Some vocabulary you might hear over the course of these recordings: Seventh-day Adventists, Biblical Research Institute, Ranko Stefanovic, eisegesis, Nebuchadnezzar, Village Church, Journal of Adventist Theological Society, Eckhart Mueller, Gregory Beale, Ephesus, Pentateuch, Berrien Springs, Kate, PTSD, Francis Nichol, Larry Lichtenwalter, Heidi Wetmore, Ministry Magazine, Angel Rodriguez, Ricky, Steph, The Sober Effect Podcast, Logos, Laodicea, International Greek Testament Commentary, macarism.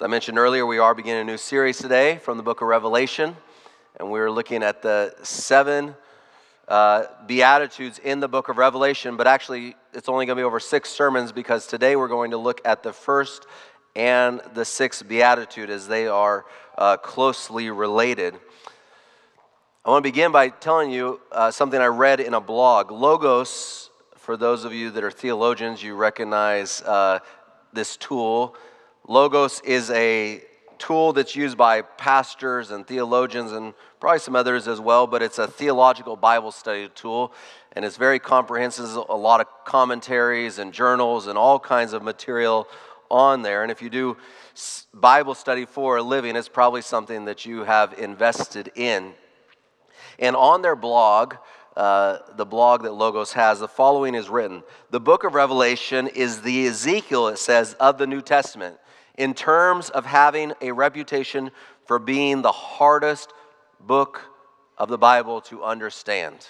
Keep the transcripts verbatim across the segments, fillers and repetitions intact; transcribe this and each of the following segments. As I mentioned earlier, we are beginning a new series today from the book of Revelation, and we're looking at the seven uh, Beatitudes in the book of Revelation, but actually it's only going to be over six sermons because today we're going to look at the first and the sixth Beatitude as they are uh, closely related. I want to begin by telling you uh, something I read in a blog. Logos, for those of you that are theologians, you recognize uh, this tool. Logos is a tool that's used by pastors and theologians and probably some others as well, but it's a theological Bible study tool, and it's very comprehensive, a lot of commentaries and journals and all kinds of material on there. And if you do Bible study for a living, it's probably something that you have invested in. And on their blog, uh, the blog that Logos has, the following is written. The book of Revelation is the Ezekiel, it says, of the New Testament, in terms of having a reputation for being the hardest book of the Bible to understand.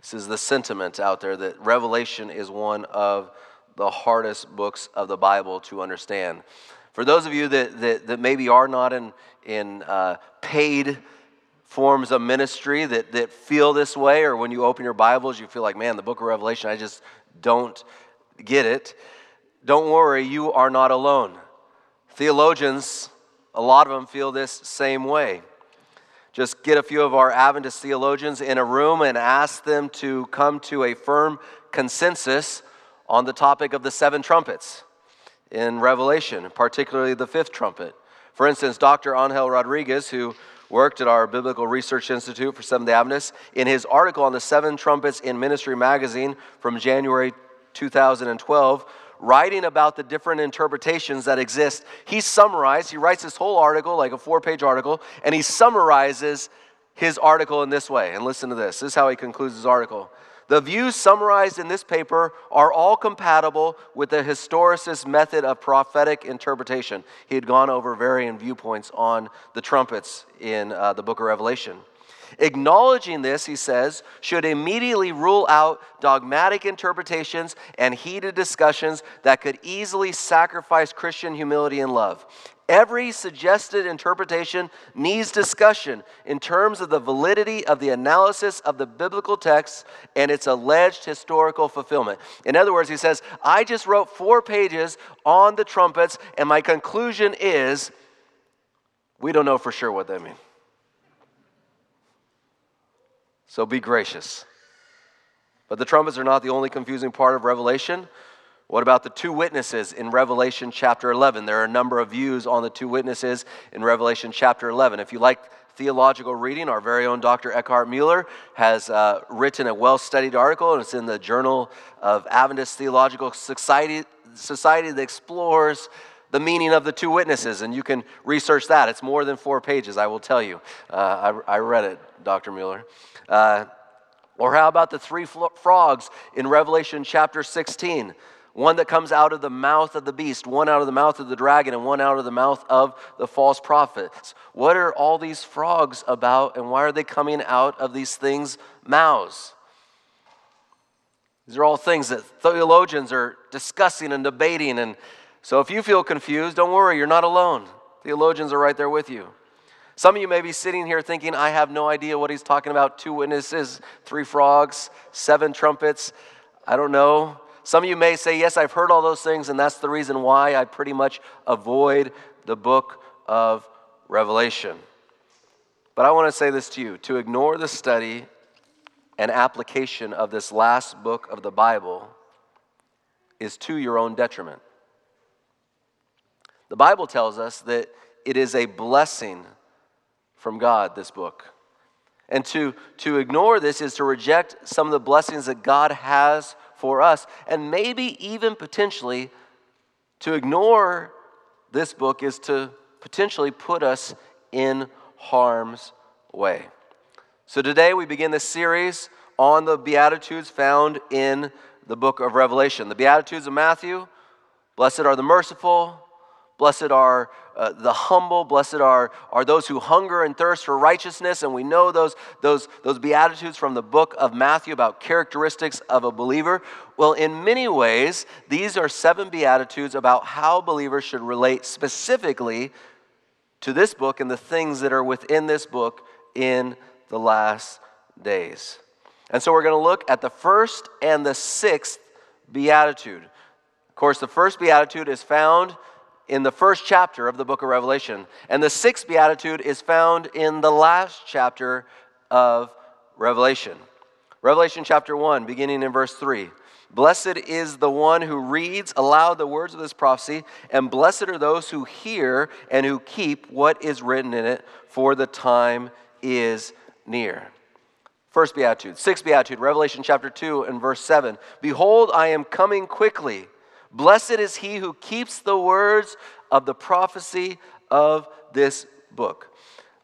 This is the sentiment out there that Revelation is one of the hardest books of the Bible to understand. For those of you that that, that maybe are not in, in uh, paid forms of ministry that, that feel this way, or when you open your Bibles, you feel like, man, the book of Revelation, I just don't get it. Don't worry, you are not alone. Theologians, a lot of them feel this same way. Just get a few of our Adventist theologians in a room and ask them to come to a firm consensus on the topic of the seven trumpets in Revelation, particularly the fifth trumpet. For instance, Doctor Angel Rodriguez, who worked at our Biblical Research Institute for Seventh-day Adventists, in his article on the seven trumpets in Ministry Magazine from January two thousand twelve, writing about the different interpretations that exist, he summarized, he writes this whole article, like a four-page article, and he summarizes his article in this way. And listen to this. This is how he concludes his article. The views summarized in this paper are all compatible with the historicist method of prophetic interpretation. He had gone over varying viewpoints on the trumpets in uh, the book of Revelation. Acknowledging this, he says, should immediately rule out dogmatic interpretations and heated discussions that could easily sacrifice Christian humility and love. Every suggested interpretation needs discussion in terms of the validity of the analysis of the biblical text and its alleged historical fulfillment. In other words, he says, I just wrote four pages on the trumpets, and my conclusion is we don't know for sure what they mean. So be gracious. But the trumpets are not the only confusing part of Revelation. What about the two witnesses in Revelation chapter eleven? There are a number of views on the two witnesses in Revelation chapter eleven. If you like theological reading, our very own Doctor Eckhart Mueller has uh, written a well-studied article, and it's in the Journal of Adventist Theological Society, Society that explores the meaning of the two witnesses, and you can research that. It's more than four pages, I will tell you. Uh, I, I read it, Doctor Mueller. Uh, or how about the three frogs in Revelation chapter sixteen? One that comes out of the mouth of the beast, one out of the mouth of the dragon, and one out of the mouth of the false prophets. What are all these frogs about, and why are they coming out of these things' mouths? These are all things that theologians are discussing and debating. And so if you feel confused, don't worry, you're not alone. Theologians are right there with you. Some of you may be sitting here thinking, I have no idea what he's talking about. Two witnesses, three frogs, seven trumpets. I don't know. Some of you may say, yes, I've heard all those things, and that's the reason why I pretty much avoid the book of Revelation. But I want to say this to you. To ignore the study and application of this last book of the Bible is to your own detriment. The Bible tells us that it is a blessing from God, this book. And to, to ignore this is to reject some of the blessings that God has for us. And maybe even potentially to ignore this book is to potentially put us in harm's way. So today we begin this series on the Beatitudes found in the book of Revelation. The Beatitudes of Matthew: blessed are the merciful, Blessed are uh, the humble. Blessed are, are those who hunger and thirst for righteousness. And we know those, those, those Beatitudes from the book of Matthew about characteristics of a believer. Well, in many ways, these are seven Beatitudes about how believers should relate specifically to this book and the things that are within this book in the last days. And so we're going to look at the first and the sixth Beatitude. Of course, the first Beatitude is found in the first chapter of the book of Revelation. And the sixth Beatitude is found in the last chapter of Revelation. Revelation chapter one, beginning in verse three. Blessed is the one who reads aloud the words of this prophecy, and blessed are those who hear and who keep what is written in it, for the time is near. First Beatitude. Sixth Beatitude, Revelation chapter two and verse seven. Behold, I am coming quickly. Blessed is he who keeps the words of the prophecy of this book.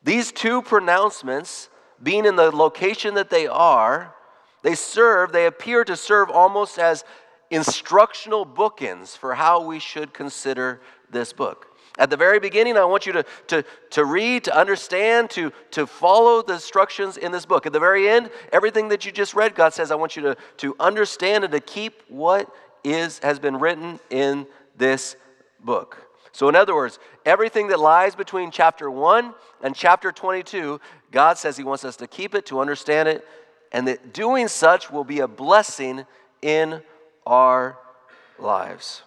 These two pronouncements, being in the location that they are, they serve, they appear to serve almost as instructional bookends for how we should consider this book. At the very beginning, I want you to, to, to read, to understand, to, to follow the instructions in this book. At the very end, everything that you just read, God says, I want you to, to understand and to keep what is has been written in this book. So in other words, everything that lies between chapter one and chapter twenty-two, God says he wants us to keep it, to understand it, and that doing such will be a blessing in our lives.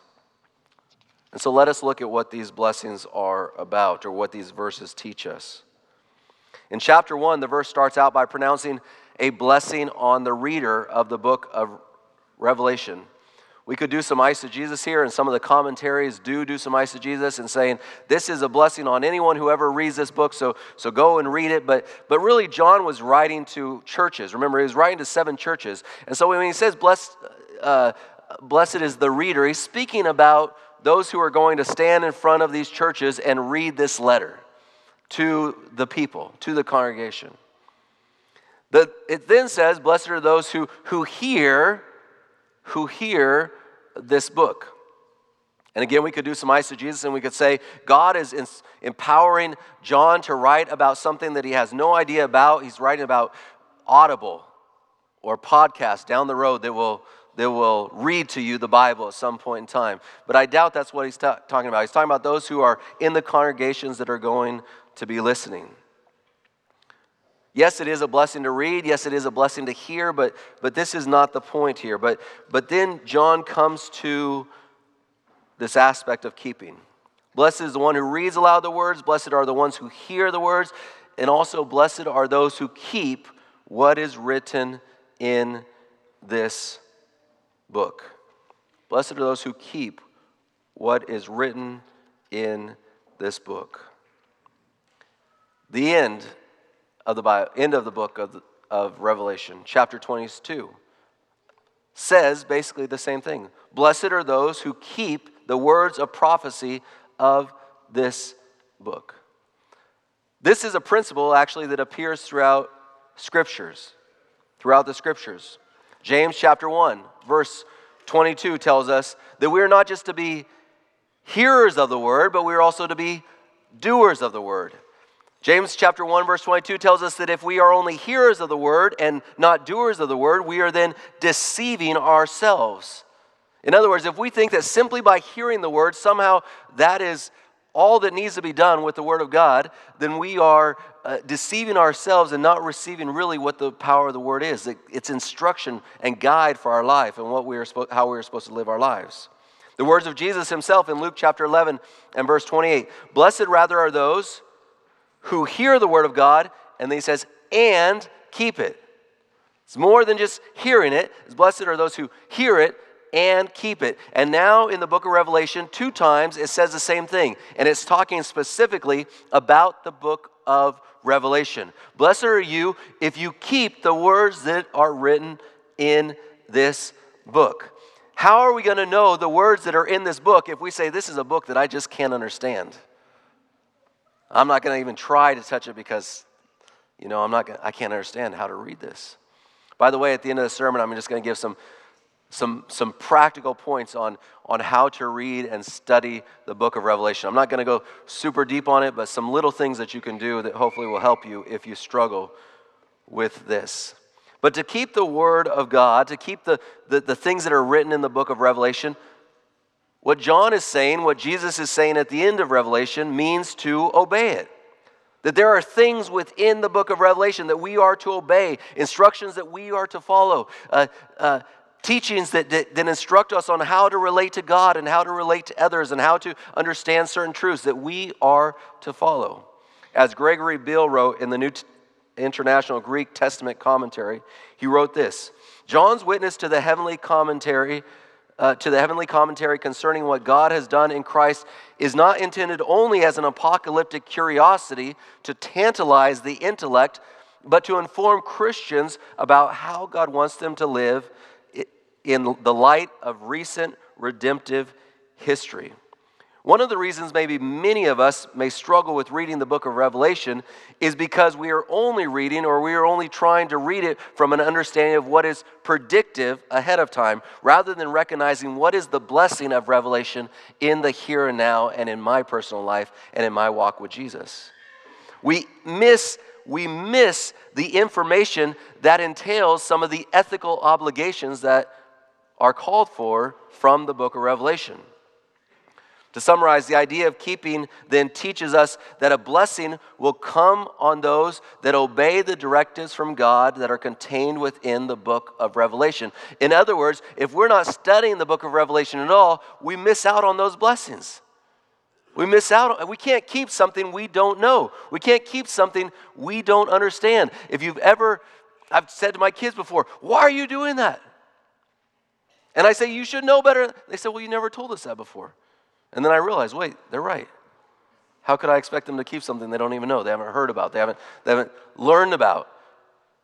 And so let us look at what these blessings are about, or what these verses teach us. In chapter one, the verse starts out by pronouncing a blessing on the reader of the book of Revelation. We could do some eisegesis here, and some of the commentaries do do some eisegesis and saying, this is a blessing on anyone who ever reads this book, so, so go and read it. But, but really, John was writing to churches. Remember, he was writing to seven churches. And so when he says, blessed, uh, blessed is the reader, he's speaking about those who are going to stand in front of these churches and read this letter to the people, to the congregation. The, it then says, blessed are those who, who hear who hear this book. And again, we could do some eisegesis and we could say, God is in, empowering John to write about something that he has no idea about. He's writing about Audible or podcasts down the road that will, that will read to you the Bible at some point in time. But I doubt that's what he's ta- talking about. He's talking about those who are in the congregations that are going to be listening. Yes, it is a blessing to read. Yes, it is a blessing to hear, but, but this is not the point here. But, but then John comes to this aspect of keeping. Blessed is the one who reads aloud the words. Blessed are the ones who hear the words. And also blessed are those who keep what is written in this book. Blessed are those who keep what is written in this book. The end of the Bible, end of the book of, the, of Revelation, chapter twenty-two, says basically the same thing. Blessed are those who keep the words of prophecy of this book. This is a principle, actually, that appears throughout scriptures, throughout the scriptures. James chapter one, verse twenty-two tells us that we are not just to be hearers of the word, but we are also to be doers of the word. James chapter one, verse twenty-two tells us that if we are only hearers of the word and not doers of the word, we are then deceiving ourselves. In other words, if we think that simply by hearing the word, somehow that is all that needs to be done with the word of God, then we are uh, deceiving ourselves and not receiving really what the power of the word is. It, it's instruction and guide for our life and what we are spo- how we are supposed to live our lives. The words of Jesus himself in Luke chapter eleven and verse twenty-eight, blessed rather are those who hear the word of God, and then he says, and keep it. It's more than just hearing it. It's blessed are those who hear it and keep it. And now in the book of Revelation, two times it says the same thing, and it's talking specifically about the book of Revelation. Blessed are you if you keep the words that are written in this book. How are we going to know the words that are in this book if we say, this is a book that I just can't understand? I'm not going to even try to touch it because, you know, I'm not gonna, I can't understand how to read this. By the way, at the end of the sermon, I'm just going to give some some some practical points on, on how to read and study the book of Revelation. I'm not going to go super deep on it, but some little things that you can do that hopefully will help you if you struggle with this. But to keep the Word of God, to keep the, the, the things that are written in the book of Revelation, what John is saying, what Jesus is saying at the end of Revelation, means to obey it. That there are things within the book of Revelation that we are to obey, instructions that we are to follow, uh, uh, teachings that, that, that instruct us on how to relate to God and how to relate to others and how to understand certain truths that we are to follow. As Gregory Beale wrote in the New International Greek Testament Commentary, he wrote this: John's witness to the heavenly commentary Uh, to the heavenly commentary concerning what God has done in Christ is not intended only as an apocalyptic curiosity to tantalize the intellect, but to inform Christians about how God wants them to live in the light of recent redemptive history. One of the reasons maybe many of us may struggle with reading the book of Revelation is because we are only reading, or we are only trying to read it from an understanding of what is predictive ahead of time, rather than recognizing what is the blessing of Revelation in the here and now and in my personal life and in my walk with Jesus. We miss we miss the information that entails some of the ethical obligations that are called for from the book of Revelation. To summarize, the idea of keeping then teaches us that a blessing will come on those that obey the directives from God that are contained within the book of Revelation. In other words, if we're not studying the book of Revelation at all, we miss out on those blessings. We miss out on, we can't keep something we don't know. We can't keep something we don't understand. If you've ever, I've said to my kids before, why are you doing that? And I say, you should know better. They say, well, you never told us that before. And then I realized, wait, they're right. How could I expect them to keep something they don't even know, they haven't heard about, they haven't, they haven't learned about?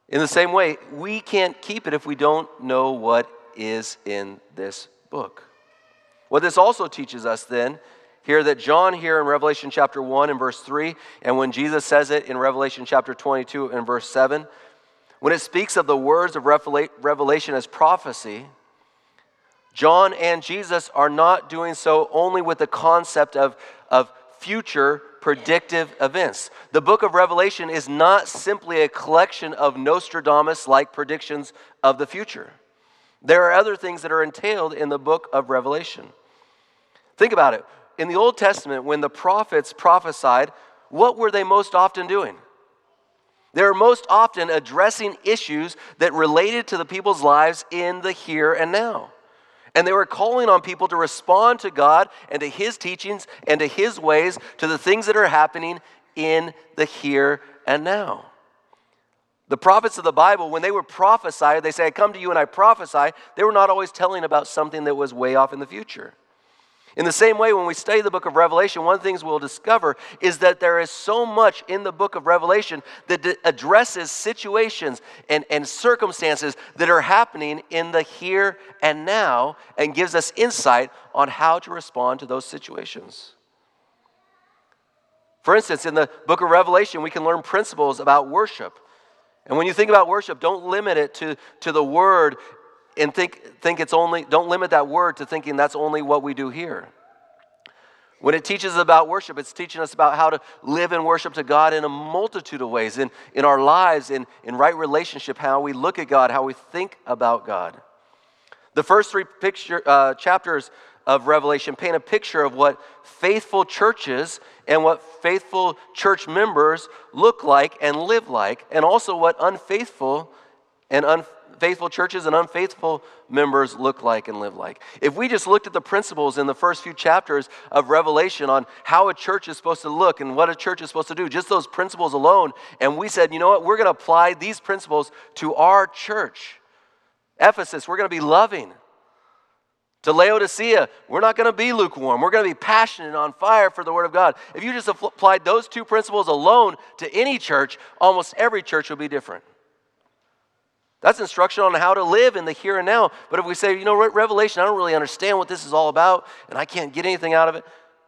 In the same way, we can't keep it if we don't know what is in this book. What this also teaches us then, here that John here in Revelation chapter one and verse three, and when Jesus says it in Revelation chapter twenty-two and verse seven, when it speaks of the words of Revelation as prophecy, John and Jesus are not doing so only with the concept of, of future predictive events. The book of Revelation is not simply a collection of Nostradamus-like predictions of the future. There are other things that are entailed in the book of Revelation. Think about it. In the Old Testament, when the prophets prophesied, what were they most often doing? They're most often addressing issues that related to the people's lives in the here and now. And they were calling on people to respond to God and to His teachings and to His ways, to the things that are happening in the here and now. The prophets of the Bible, when they were prophesying, they say, I come to you and I prophesy, they were not always telling about something that was way off in the future. In the same way, when we study the book of Revelation, one of the things we'll discover is that there is so much in the book of Revelation that d- addresses situations and, and circumstances that are happening in the here and now and gives us insight on how to respond to those situations. For instance, in the book of Revelation, we can learn principles about worship. And when you think about worship, don't limit it to, to the word And think think it's only, don't limit that word to thinking that's only what we do here. When it teaches about worship, it's teaching us about how to live and worship to God in a multitude of ways, in, in our lives, in, in right relationship, how we look at God, how we think about God. The first three picture, uh, chapters of Revelation paint a picture of what faithful churches and what faithful church members look like and live like, and also what unfaithful and unfaithful faithful churches and unfaithful members look like and live like. If we just looked at the principles in the first few chapters of Revelation on how a church is supposed to look and what a church is supposed to do, just those principles alone, and we said, you know what, we're going to apply these principles to our church. Ephesus, we're going to be loving. To Laodicea, we're not going to be lukewarm. We're going to be passionate and on fire for the Word of God. If you just applied those two principles alone to any church, almost every church would be different. That's instruction on how to live in the here and now. But if we say, you know, Revelation, I don't really understand what this is all about, and I can't get anything out of it,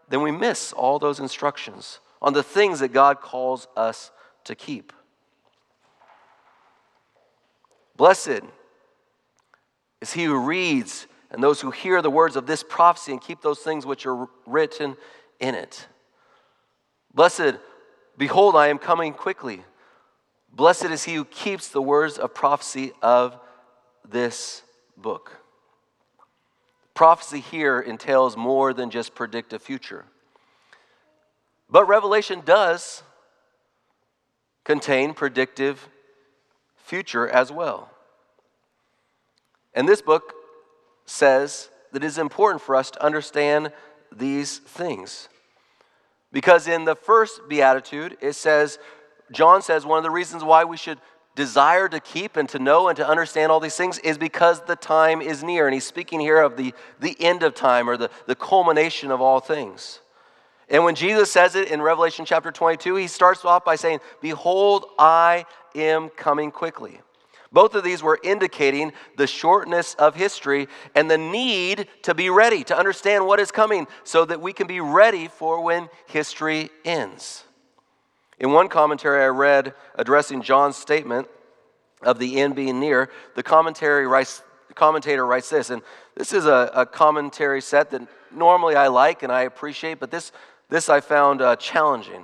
then we miss all those instructions on the things that God calls us to keep. Blessed is he who reads and those who hear the words of this prophecy and keep those things which are written in it. Blessed, behold, I am coming quickly. Blessed is he who keeps the words of prophecy of this book. Prophecy here entails more than just predict a future. But Revelation does contain predictive future as well. And this book says that it is important for us to understand these things. Because in the first beatitude, it says, John says one of the reasons why we should desire to keep and to know and to understand all these things is because the time is near. And he's speaking here of the, the end of time or the, the culmination of all things. And when Jesus says it in Revelation chapter twenty-two, he starts off by saying, behold, I am coming quickly. Both of these were indicating the shortness of history and the need to be ready, to understand what is coming so that we can be ready for when history ends. In one commentary I read addressing John's statement of the end being near, the commentary writes, the commentator writes this, and this is a, a commentary set that normally I like and I appreciate, but this, this I found uh, challenging.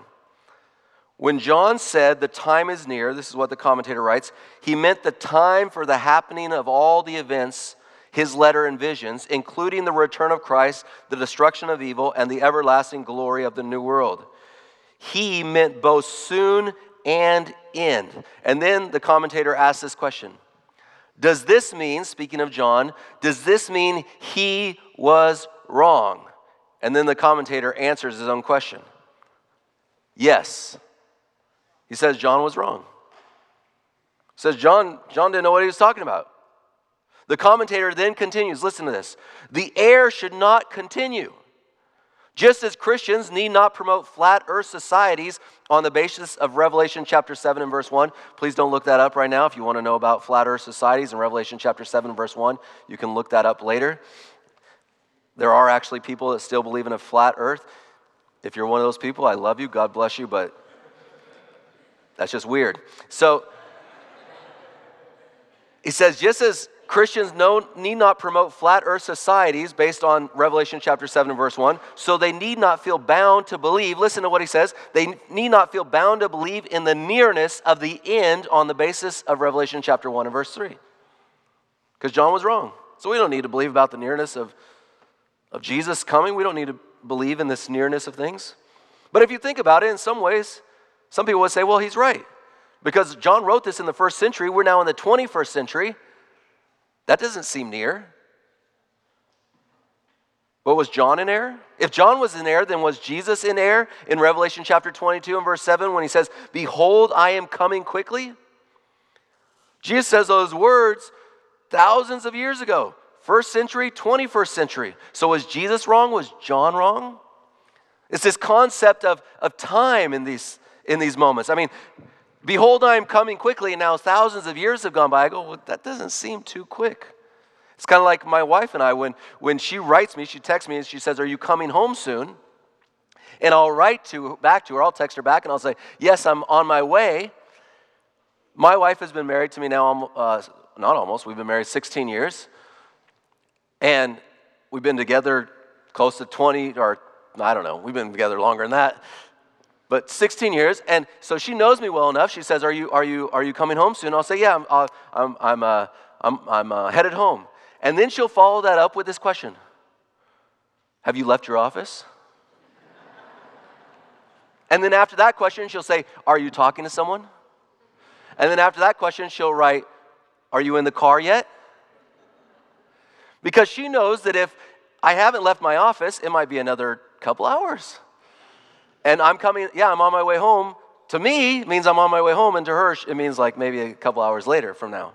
When John said the time is near, this is what the commentator writes, he meant the time for the happening of all the events, his letter envisions, including the return of Christ, the destruction of evil, and the everlasting glory of the new world. He meant both soon and end. And then the commentator asks this question, does this mean, speaking of John, does this mean he was wrong? And then the commentator answers his own question. Yes. He says John was wrong. He says John, John didn't know what he was talking about. The commentator then continues, listen to this. The error should not continue. Just as Christians need not promote flat earth societies on the basis of Revelation chapter seven and verse one. Please don't look that up right now. If you want to know about flat earth societies in Revelation chapter seven and verse one, you can look that up later. There are actually people that still believe in a flat earth. If you're one of those people, I love you, God bless you, but that's just weird. So he says, just as Christians know, need not promote flat earth societies based on Revelation chapter seven and verse one, so they need not feel bound to believe, listen to what he says, they need not feel bound to believe in the nearness of the end on the basis of Revelation chapter one and verse three. Because John was wrong. So we don't need to believe about the nearness of, of Jesus coming. We don't need to believe in this nearness of things. But if you think about it, in some ways, some people would say, well, he's right. Because John wrote this in the first century, we're now in the twenty-first century. That doesn't seem near. But was John in error? If John was in error, then was Jesus in error? In Revelation chapter twenty-two and verse seven, when he says, behold, I am coming quickly. Jesus says those words thousands of years ago. First century, twenty-first century. So was Jesus wrong? Was John wrong? It's this concept of, of time in these In these moments. I mean, behold, I am coming quickly, and now thousands of years have gone by. I go, well, that doesn't seem too quick. It's kind of like my wife and I, when, when she writes me, she texts me and she says, are you coming home soon? And I'll write to back to her, I'll text her back and I'll say, yes, I'm on my way. My wife has been married to me now, uh, not almost, we've been married sixteen years. And we've been together close to twenty, or I don't know, we've been together longer than that. But sixteen years, and so she knows me well enough. She says, "Are you, are you, are you coming home soon?" I'll say, "Yeah, I'm, I'm, I'm, uh, I'm, I'm uh, headed home." And then she'll follow that up with this question: "Have you left your office?" And then after that question, she'll say, "Are you talking to someone?" And then after that question, she'll write, "Are you in the car yet?" Because she knows that if I haven't left my office, it might be another couple hours. And I'm coming, yeah, I'm on my way home. To me, it means I'm on my way home, and to her, it means like maybe a couple hours later from now.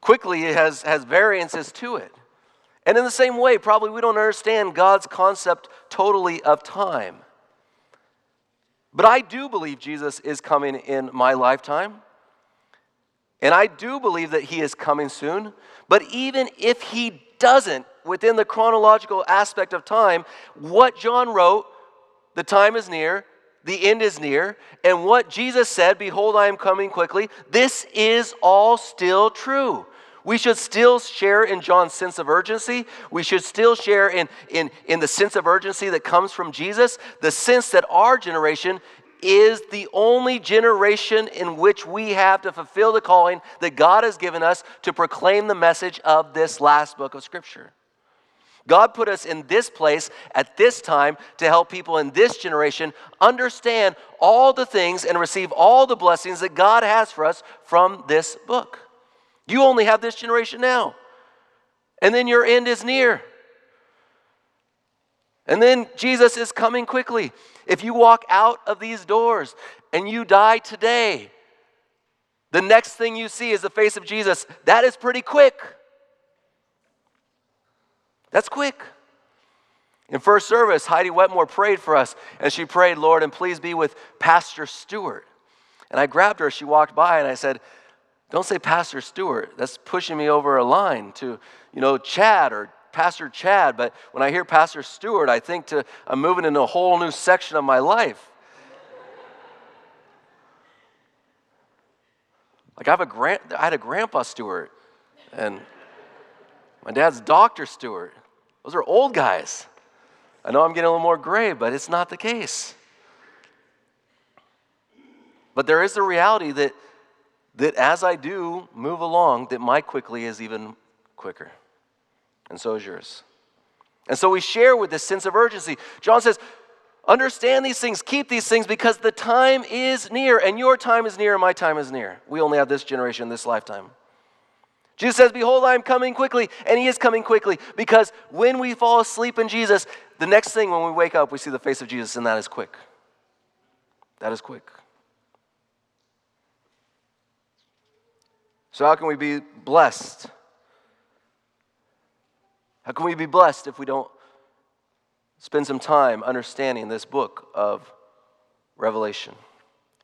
Quickly, it has, has variances to it. And in the same way, probably we don't understand God's concept totally of time. But I do believe Jesus is coming in my lifetime. And I do believe that he is coming soon. But even if he doesn't, within the chronological aspect of time, what John wrote, the time is near, the end is near, and what Jesus said, behold, I am coming quickly, this is all still true. We should still share in John's sense of urgency. We should still share in, in, in the sense of urgency that comes from Jesus, the sense that our generation is the only generation in which we have to fulfill the calling that God has given us to proclaim the message of this last book of Scripture. God put us in this place at this time to help people in this generation understand all the things and receive all the blessings that God has for us from this book. You only have this generation now. And then your end is near. And then Jesus is coming quickly. If you walk out of these doors and you die today, the next thing you see is the face of Jesus. That is pretty quick. That's quick. In first service, Heidi Wetmore prayed for us, and she prayed, "Lord, and please be with Pastor Stewart." And I grabbed her as she walked by, and I said, "Don't say Pastor Stewart. That's pushing me over a line to, you know, Chad or Pastor Chad." But when I hear Pastor Stewart, I think to I'm moving into a whole new section of my life. Like I have a grand, I had a grandpa Stewart, and my dad's Doctor Stewart. Those are old guys. I know I'm getting a little more gray, but it's not the case. But there is the reality that, that as I do move along, that my quickly is even quicker. And so is yours. And so we share with this sense of urgency. John says, understand these things, keep these things, because the time is near, and your time is near, and my time is near. We only have this generation, this lifetime. Jesus says, behold, I am coming quickly, and he is coming quickly, because when we fall asleep in Jesus, the next thing when we wake up, we see the face of Jesus, and that is quick. That is quick. So how can we be blessed? How can we be blessed if we don't spend some time understanding this book of Revelation?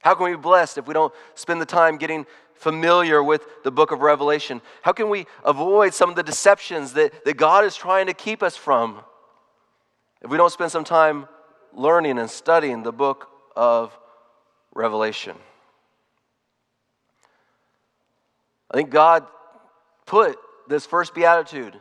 How can we be blessed if we don't spend the time getting familiar with the book of Revelation? How can we avoid some of the deceptions that, that God is trying to keep us from if we don't spend some time learning and studying the book of Revelation? I think God put this first beatitude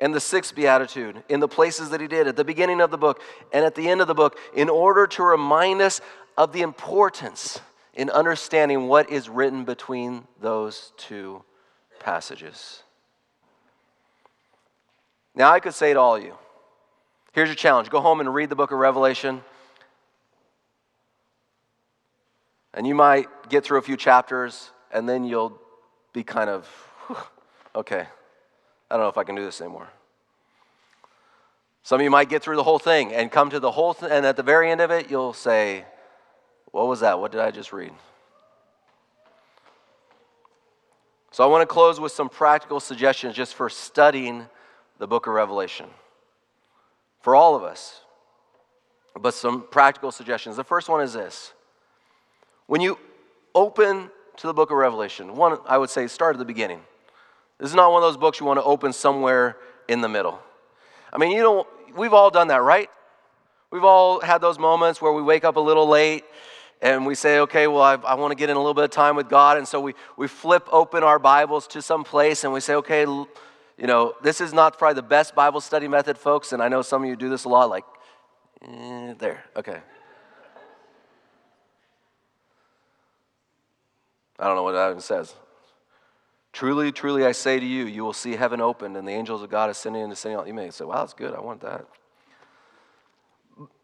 and the sixth beatitude in the places that he did at the beginning of the book and at the end of the book in order to remind us of the importance in understanding what is written between those two passages. Now, I could say to all of you, here's your challenge. Go home and read the book of Revelation. And you might get through a few chapters, and then you'll be kind of, whew, okay, I don't know if I can do this anymore. Some of you might get through the whole thing and come to the whole thing, and at the very end of it, you'll say, what was that? What did I just read? So I want to close with some practical suggestions just for studying the book of Revelation. For all of us, but some practical suggestions. The first one is this. When you open to the book of Revelation, one, I would say start at the beginning. This is not one of those books you want to open somewhere in the middle. I mean, you know, we've all done that, right? We've all had those moments where we wake up a little late and we say, okay, well, I, I want to get in a little bit of time with God. And so we, we flip open our Bibles to some place and we say, okay, you know, this is not probably the best Bible study method, folks. And I know some of you do this a lot, like, eh, there, okay. I don't know what that even says. Truly, truly, I say to you, you will see heaven opened and the angels of God ascending and descending. You may say, wow, that's good. I want that.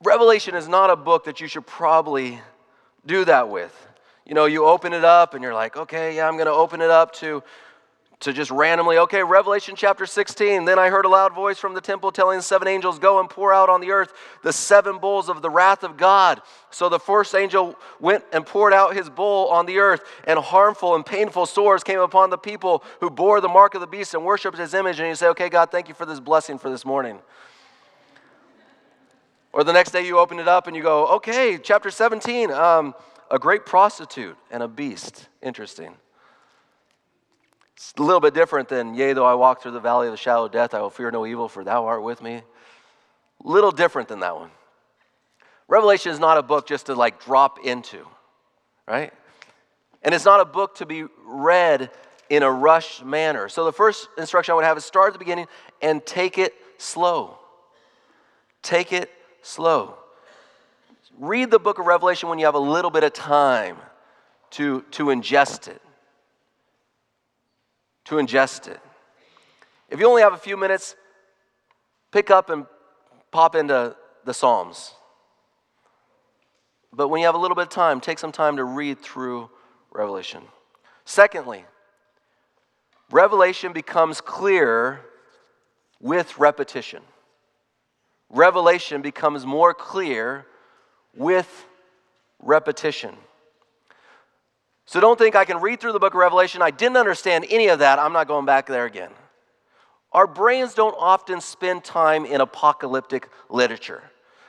Revelation is not a book that you should probably do that with. You know, you open it up and you're like, okay, yeah, I'm going to open it up to, to just randomly, okay, Revelation chapter sixteen. Then I heard a loud voice from the temple telling the seven angels, go and pour out on the earth the seven bowls of the wrath of God. So the first angel went and poured out his bowl on the earth, and harmful and painful sores came upon the people who bore the mark of the beast and worshipped his image. And you say, okay, God, thank you for this blessing for this morning. Or the next day you open it up and you go, okay, chapter seventeen, um, a great prostitute and a beast. Interesting. It's a little bit different than, yea, though I walk through the valley of the shadow of death, I will fear no evil, for thou art with me. Little different than that one. Revelation is not a book just to like drop into, right? And it's not a book to be read in a rushed manner. So the first instruction I would have is start at the beginning and take it slow. Take it slow. Read the book of Revelation when you have a little bit of time to, to ingest it. To ingest it. If you only have a few minutes, pick up and pop into the Psalms. But when you have a little bit of time, take some time to read through Revelation. Secondly, Revelation becomes clear with repetition. Revelation becomes more clear with repetition. So don't think I can read through the book of Revelation. I didn't understand any of that. I'm not going back there again. Our brains don't often spend time in apocalyptic literature.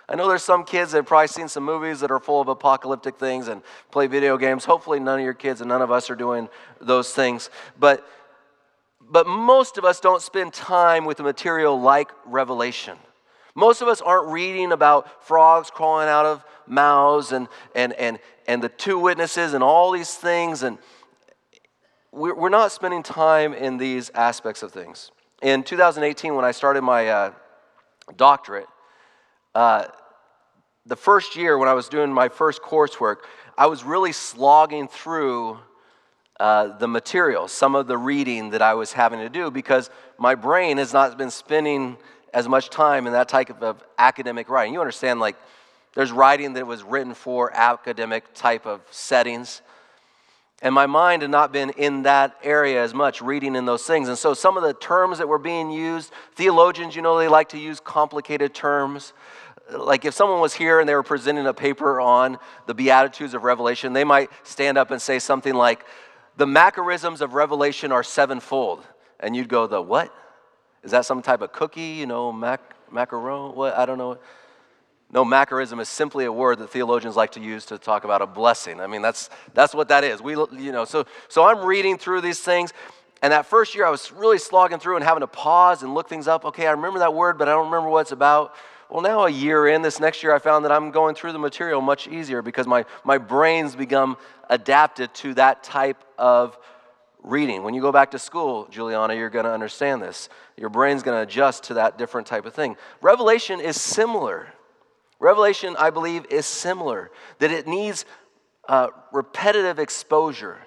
I know there's some kids that have probably seen some movies that are full of apocalyptic things and play video games. Hopefully none of your kids and none of us are doing those things. But, but most of us don't spend time with a material like Revelation. Most of us aren't reading about frogs crawling out of mouths and, and, and, and the two witnesses and all these things. And we're, we're not spending time in these aspects of things. In two thousand eighteen, when I started my uh, doctorate, uh, the first year when I was doing my first coursework, I was really slogging through uh, the material, some of the reading that I was having to do, because my brain has not been spending as much time in that type of, of academic writing. You understand, like, there's writing that was written for academic type of settings. And my mind had not been in that area as much, reading in those things. And so some of the terms that were being used, theologians, you know, they like to use complicated terms. Like if someone was here and they were presenting a paper on the Beatitudes of Revelation, they might stand up and say something like, the macarisms of Revelation are sevenfold. And you'd go, the what? Is that some type of cookie, you know, mac macaron? What? I don't know. No, macarism is simply a word that theologians like to use to talk about a blessing. I mean, that's that's what that is. We, you know, so so I'm reading through these things, and that first year I was really slogging through and having to pause and look things up. Okay, I remember that word, but I don't remember what it's about. Well, now a year in, this next year I found that I'm going through the material much easier because my my brain's become adapted to that type of reading. When you go back to school, Juliana, you're going to understand this. Your brain's going to adjust to that different type of thing. Revelation is similar. Revelation, I believe, is similar, that it needs uh, repetitive exposure.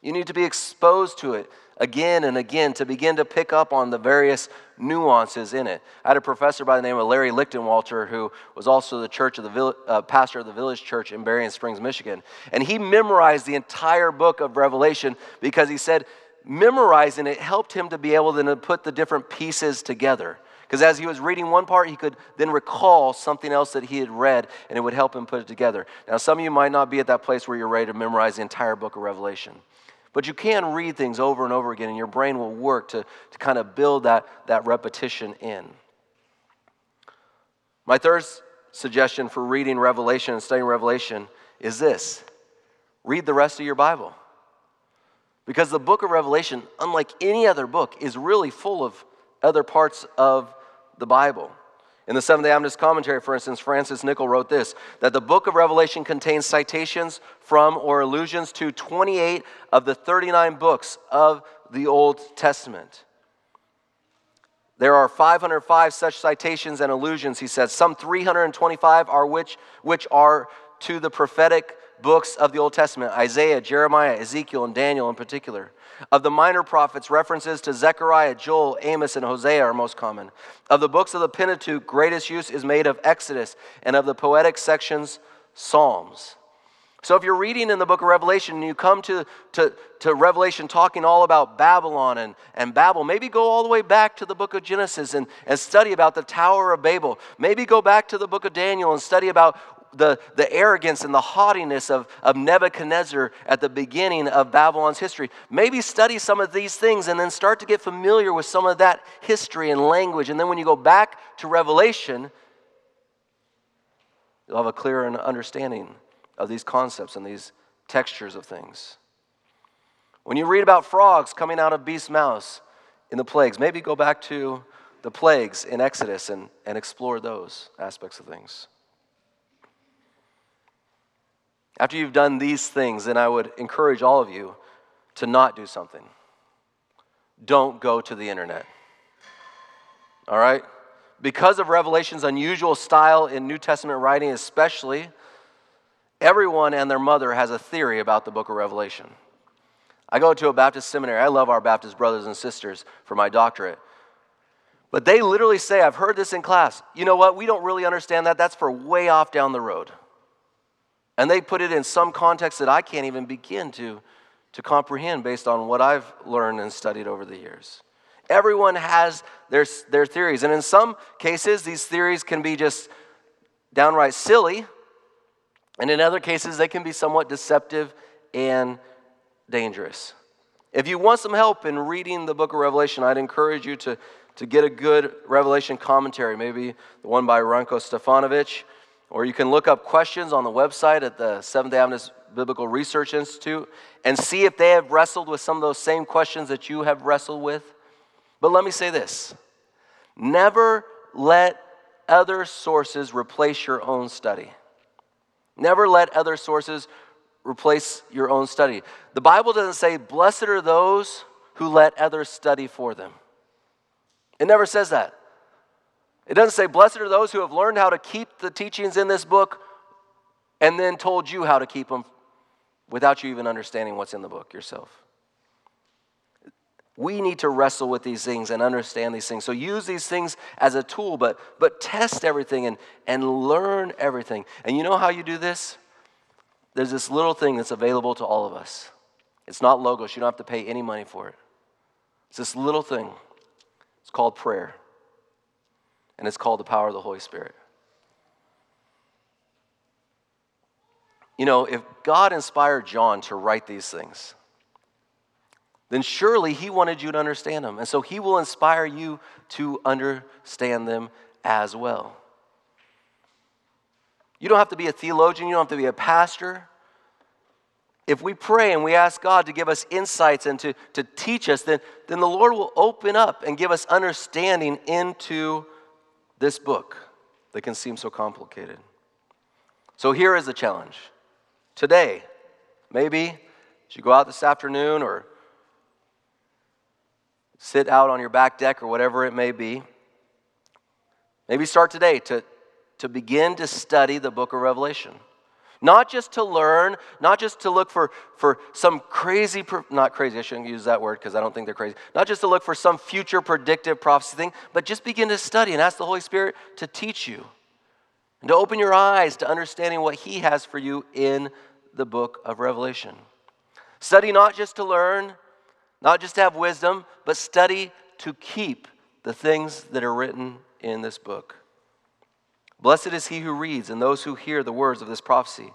You need to be exposed to it again and again to begin to pick up on the various nuances in it. I had a professor by the name of Larry Lichtenwalter, who was also the church of the Vill- uh, pastor of the Village Church in Berrien Springs, Michigan. And he memorized the entire book of Revelation because he said memorizing it helped him to be able to put the different pieces together. Because as he was reading one part, he could then recall something else that he had read, and it would help him put it together. Now, some of you might not be at that place where you're ready to memorize the entire book of Revelation. But you can read things over and over again, and your brain will work to, to kind of build that, that repetition in. My third suggestion for reading Revelation and studying Revelation is this. Read the rest of your Bible. Because the book of Revelation, unlike any other book, is really full of other parts of the Bible. In the Seventh-day Adventist Commentary, for instance, Francis Nichol wrote this, that the book of Revelation contains citations from or allusions to twenty-eight of the thirty-nine books of the Old Testament. There are five hundred five such citations and allusions, he said. Some three hundred twenty-five are which, which are to the prophetic books of the Old Testament, Isaiah, Jeremiah, Ezekiel, and Daniel in particular. Of the minor prophets, references to Zechariah, Joel, Amos, and Hosea are most common. Of the books of the Pentateuch, greatest use is made of Exodus, and of the poetic sections, Psalms. So if you're reading in the book of Revelation and you come to, to, to Revelation talking all about Babylon and, and Babel, maybe go all the way back to the book of Genesis and, and study about the Tower of Babel. Maybe go back to the book of Daniel and study about The, the arrogance and the haughtiness of, of Nebuchadnezzar at the beginning of Babylon's history. Maybe study some of these things and then start to get familiar with some of that history and language. And then when you go back to Revelation, you'll have a clearer understanding of these concepts and these textures of things. When you read about frogs coming out of beast's mouths in the plagues, maybe go back to the plagues in Exodus and, and explore those aspects of things. After you've done these things, then I would encourage all of you to not do something. don't go to the internet. All right? Because of Revelation's unusual style in New Testament writing especially, everyone and their mother has a theory about the book of Revelation. I go to a Baptist seminary. I love our Baptist brothers and sisters for my doctorate. But they literally say, I've heard this in class. You know what? We don't really understand that. That's for way off down the road. And they put it in some context that I can't even begin to, to comprehend based on what I've learned and studied over the years. Everyone has their, their theories. And in some cases, these theories can be just downright silly. And in other cases, they can be somewhat deceptive and dangerous. If you want some help in reading the book of Revelation, I'd encourage you to, to get a good Revelation commentary, maybe the one by Ranko Stefanovic, or you can look up questions on the website at the Seventh-day Adventist Biblical Research Institute and see if they have wrestled with some of those same questions that you have wrestled with. But let me say this. Never let other sources replace your own study. Never let other sources replace your own study. The Bible doesn't say, blessed are those who let others study for them. It never says that. It doesn't say, blessed are those who have learned how to keep the teachings in this book and then told you how to keep them without you even understanding what's in the book yourself. We need to wrestle with these things and understand these things. So use these things as a tool, but, but test everything and, and learn everything. And you know how you do this? There's this little thing that's available to all of us. It's not Logos. You don't have to pay any money for it. It's this little thing. It's called prayer. And it's called the power of the Holy Spirit. You know, if God inspired John to write these things, then surely he wanted you to understand them. And so he will inspire you to understand them as well. You don't have to be a theologian. You don't have to be a pastor. If we pray and we ask God to give us insights and to, to teach us, then, then the Lord will open up and give us understanding into this book that can seem so complicated. So here is the challenge. Today, maybe as you go out this afternoon or sit out on your back deck or whatever it may be, maybe start today to to begin to study the book of Revelation. Not just to learn, not just to look for, for some crazy, not crazy, I shouldn't use that word because I don't think they're crazy, not just to look for some future predictive prophecy thing, but just begin to study and ask the Holy Spirit to teach you and to open your eyes to understanding what he has for you in the book of Revelation. Study not just to learn, not just to have wisdom, but study to keep the things that are written in this book. Blessed is he who reads and those who hear the words of this prophecy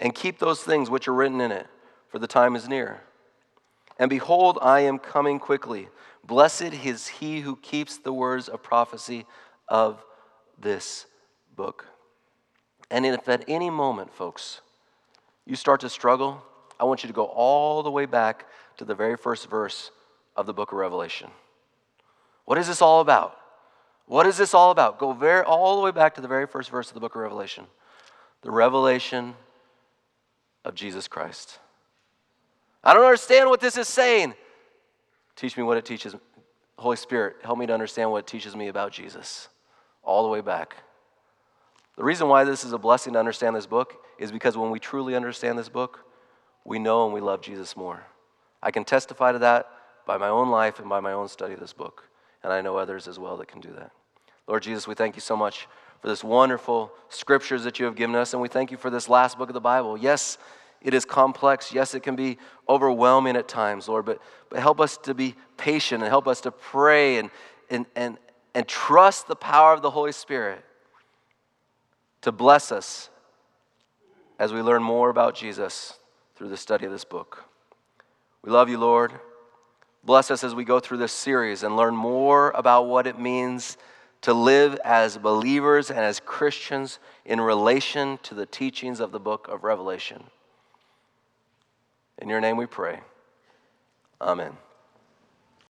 and keep those things which are written in it, for the time is near. And behold, I am coming quickly. Blessed is he who keeps the words of prophecy of this book. And if at any moment, folks, you start to struggle, I want you to go all the way back to the very first verse of the book of Revelation. What is this all about? What is this all about? Go very, all the way back to the very first verse of the book of Revelation. The revelation of Jesus Christ. I don't understand what this is saying. Teach me what it teaches. Holy Spirit, help me to understand what it teaches me about Jesus. All the way back. The reason why this is a blessing to understand this book is because when we truly understand this book, we know and we love Jesus more. I can testify to that by my own life and by my own study of this book. And I know others as well that can do that. Lord Jesus, we thank you so much for this wonderful scriptures that you have given us, and we thank you for this last book of the Bible. Yes, it is complex. Yes, it can be overwhelming at times, Lord, but, but help us to be patient and help us to pray and, and, and, and trust the power of the Holy Spirit to bless us as we learn more about Jesus through the study of this book. We love you, Lord. Bless us as we go through this series and learn more about what it means to live as believers and as Christians in relation to the teachings of the book of Revelation. In your name we pray. Amen.